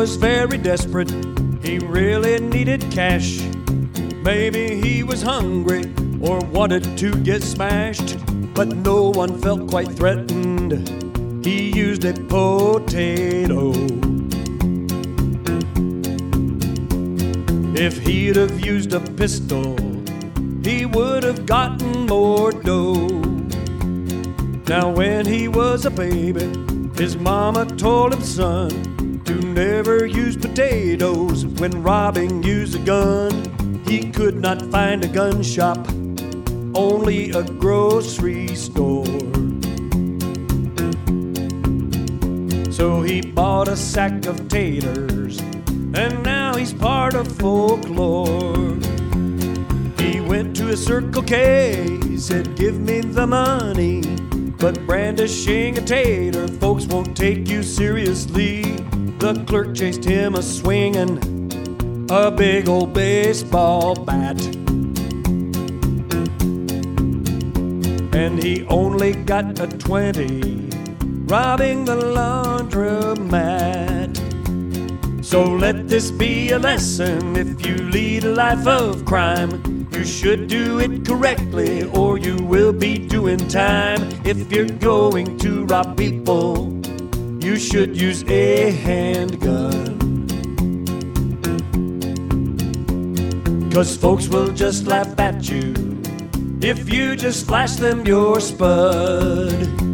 was very desperate. He really needed cash. Maybe he was hungry or wanted to get smashed. But no one felt quite threatened. He used a potato. If he'd have used a pistol, he would have gotten more dough. Now when he was a baby, his mama told him, son, to never use potatoes when robbing, use a gun. He could not find a gun shop, only a grocery store. So he bought a sack of taters, and now he's part of folklore. He went to a Circle K, he said, give me the money. But brandishing a tater, folks won't take you seriously. The clerk chased him a swinging a big old baseball bat. And he only got a 20, robbing the laundromat. So let this be a lesson. If you lead a life of crime, you should do it correctly, or you will be doing time. If you're going to rob people, you should use a handgun. 'Cause folks will just laugh at you if you just flash them your spud.